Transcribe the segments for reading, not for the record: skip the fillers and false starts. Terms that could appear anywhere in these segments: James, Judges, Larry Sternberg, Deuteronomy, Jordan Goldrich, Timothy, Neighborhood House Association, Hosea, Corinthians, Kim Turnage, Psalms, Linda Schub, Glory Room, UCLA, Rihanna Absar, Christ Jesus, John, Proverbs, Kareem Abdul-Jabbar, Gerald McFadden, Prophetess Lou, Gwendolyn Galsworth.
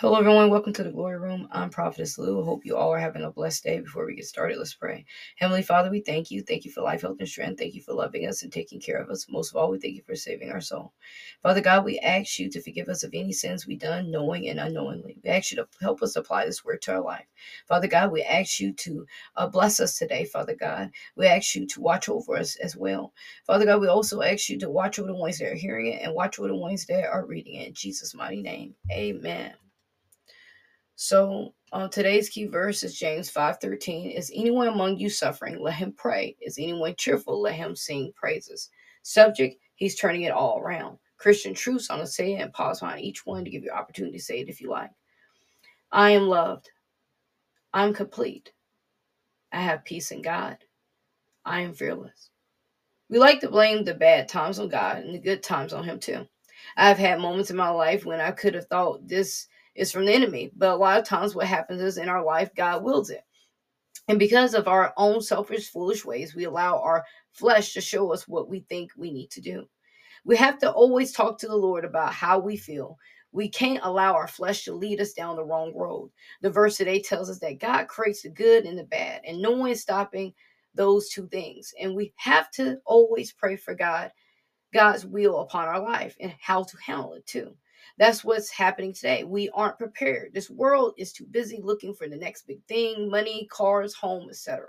Hello, everyone. Welcome to the Glory Room. I'm Prophetess Lou. I hope you all are having a blessed day. Before we get started, let's pray. Heavenly Father, we thank you. Thank you for life, health, and strength. Thank you for loving us and taking care of us. Most of all, we thank you for saving our soul. Father God, we ask you to forgive us of any sins we've done, knowing and unknowingly. We ask you to help us apply this word to our life. Father God, we ask you to bless us today, Father God. We ask you to watch over us as well. Father God, we also ask you to watch over the ones that are hearing it and watch over the ones that are reading it. In Jesus' mighty name, amen. So today's key verse is James 5:13. Is anyone among you suffering? Let him pray. Is anyone cheerful? Let him sing praises. Subject, he's turning it all around. Christian truths on Hosea, and pause on each one to give you opportunity to say it if you like. I am loved. I'm complete. I have peace in God. I am fearless. We like to blame the bad times on God and the good times on him too. I've had moments in my life when I could have thought this is from the enemy. But a lot of times what happens is in our life, God wills it. And because of our own selfish, foolish ways, we allow our flesh to show us what we think we need to do. We have to always talk to the Lord about how we feel. We can't allow our flesh to lead us down the wrong road. The verse today tells us that God creates the good and the bad, and no one is stopping those two things. And we have to always pray for God's will upon our life and how to handle it too. That's what's happening today. We aren't prepared. This world is too busy looking for the next big thing, money, cars, home, etc.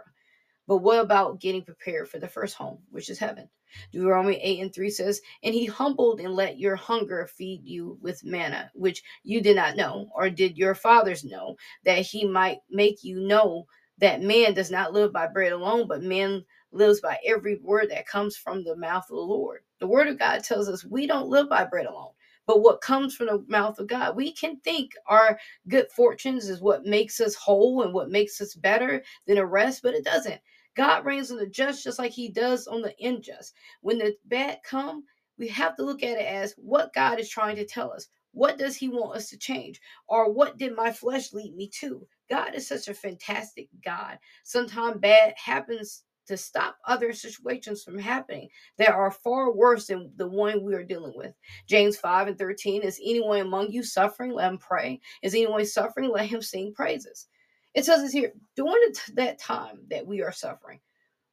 But what about getting prepared for the first home, which is heaven? Deuteronomy 8:3 says, and he humbled and let your hunger feed you with manna, which you did not know, or did your fathers know, that he might make you know that man does not live by bread alone, but man lives by every word that comes from the mouth of the Lord. The word of God tells us we don't live by bread alone, but what comes from the mouth of God. We can think our good fortunes is what makes us whole and what makes us better than the rest, but it doesn't. God reigns on the just like he does on the unjust. When the bad come, we have to look at it as what God is trying to tell us. What does he want us to change? Or what did my flesh lead me to? God is such a fantastic God. Sometimes bad happens to stop other situations from happening that are far worse than the one we are dealing with. James 5:13, is anyone among you suffering? Let him pray. Is anyone suffering? Let him sing praises. It tells us here, during that time that we are suffering,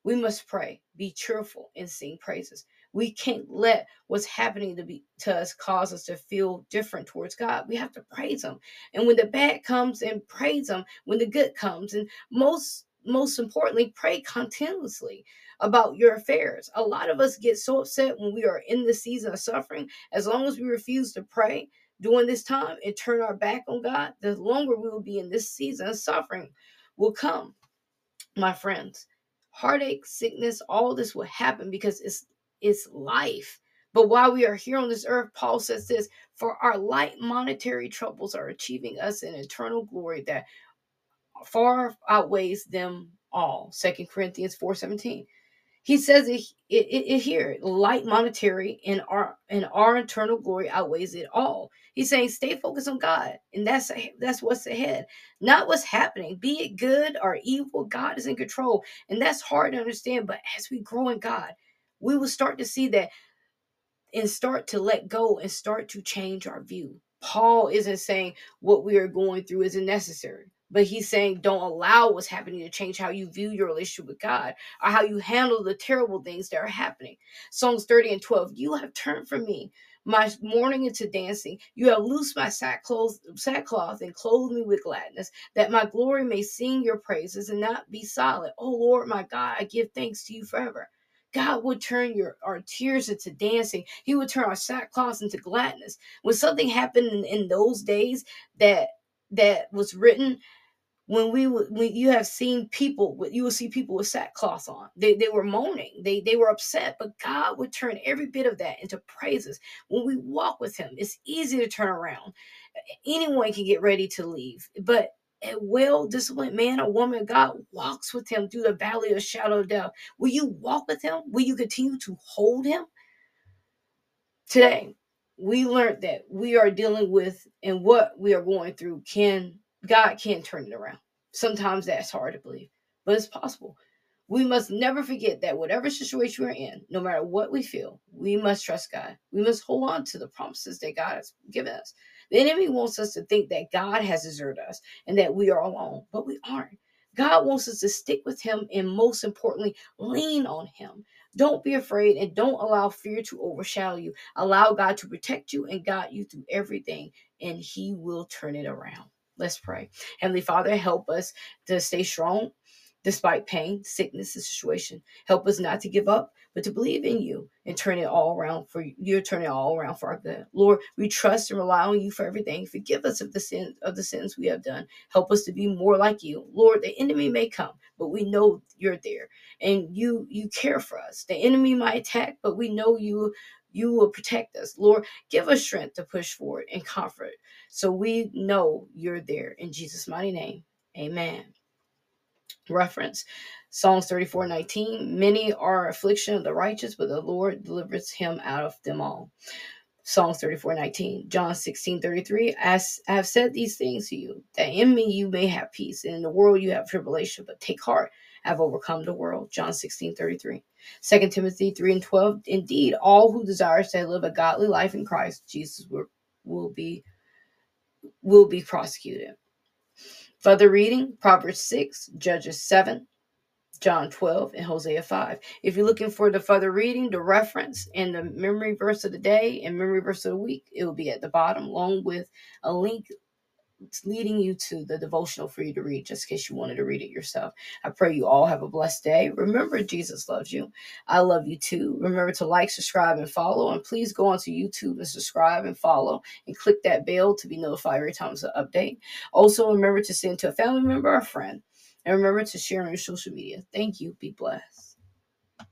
we must pray, be cheerful, and sing praises. We can't let what's happening to us cause us to feel different towards God. We have to praise him. And when the bad comes, and praise him when the good comes. And most importantly, pray continuously about your affairs. A lot of us get so upset when we are in this season of suffering. As long as we refuse to pray during this time and turn our back on God, the longer we will be in this season of suffering will come. My friends, heartache, sickness, all this will happen because it's life. But while we are here on this earth, Paul says this, for our light monetary troubles are achieving us an eternal glory that far outweighs them all. 2 Corinthians 4:17. He says it here, light monetary and our eternal glory outweighs it all. He's saying stay focused on God, and that's what's ahead, not what's happening. Be it good or evil, God is in control, and that's hard to understand. But as we grow in God, we will start to see that and start to let go and start to change our view. Paul isn't saying what we are going through isn't necessary. But he's saying don't allow what's happening to change how you view your relationship with God or how you handle the terrible things that are happening. Psalms 30:12, you have turned from me my mourning into dancing. You have loosed my sackcloth and clothed me with gladness, that my glory may sing your praises and not be silent. Oh, Lord, my God, I give thanks to you forever. God will turn our tears into dancing. He will turn our sackcloth into gladness. When something happened in those days that was written, when you have seen people, you will see people with sackcloth on. They were moaning. They were upset, but God would turn every bit of that into praises. When we walk with him, it's easy to turn around. Anyone can get ready to leave, but a well-disciplined man or woman, God walks with him through the valley of shadow of death. Will you walk with him? Will you continue to hold him? Today, we learned that we are dealing with and what we are going through God can turn it around. Sometimes that's hard to believe, but it's possible. We must never forget that whatever situation we're in, no matter what we feel, we must trust God. We must hold on to the promises that God has given us. The enemy wants us to think that God has deserted us and that we are alone, but we aren't. God wants us to stick with him and, most importantly, lean on him. Don't be afraid and don't allow fear to overshadow you. Allow God to protect you and guide you through everything, and he will turn it around. Let's pray. Heavenly Father, help us to stay strong despite pain, sickness, and situation. Help us not to give up, but to believe in you and turn it all around for you. You're turning it all around for our good. Lord, we trust and rely on you for everything. Forgive us of the sins we have done. Help us to be more like you. Lord, the enemy may come, but we know you're there and you care for us. The enemy might attack, but we know you will protect us. Lord, give us strength to push forward and comfort, so we know you're there. In Jesus' mighty name, amen. Reference Psalms 34:19. Many are affliction of the righteous, but the Lord delivers him out of them all. Psalms 34:19. John 16:33. As I have said these things to you, that in me you may have peace, and in the world you have tribulation, but take heart, I have overcome the world. John 16:33. 2 Timothy 3:12. Indeed, all who desire to live a godly life in Christ Jesus will be prosecuted. Further reading, Proverbs 6, Judges 7, John 12, and Hosea 5. If you're looking for the further reading, the reference, and the memory verse of the day and memory verse of the week, it will be at the bottom, along with a link leading you to the devotional for you to read, just in case you wanted to read it yourself. I pray you all have a blessed day. Remember, Jesus loves you. I love you too. Remember to like, subscribe, and follow. And please go onto YouTube and subscribe and follow and click that bell to be notified every time it's an update. Also, remember to send to a family member or friend. And remember to share on your social media. Thank you. Be blessed.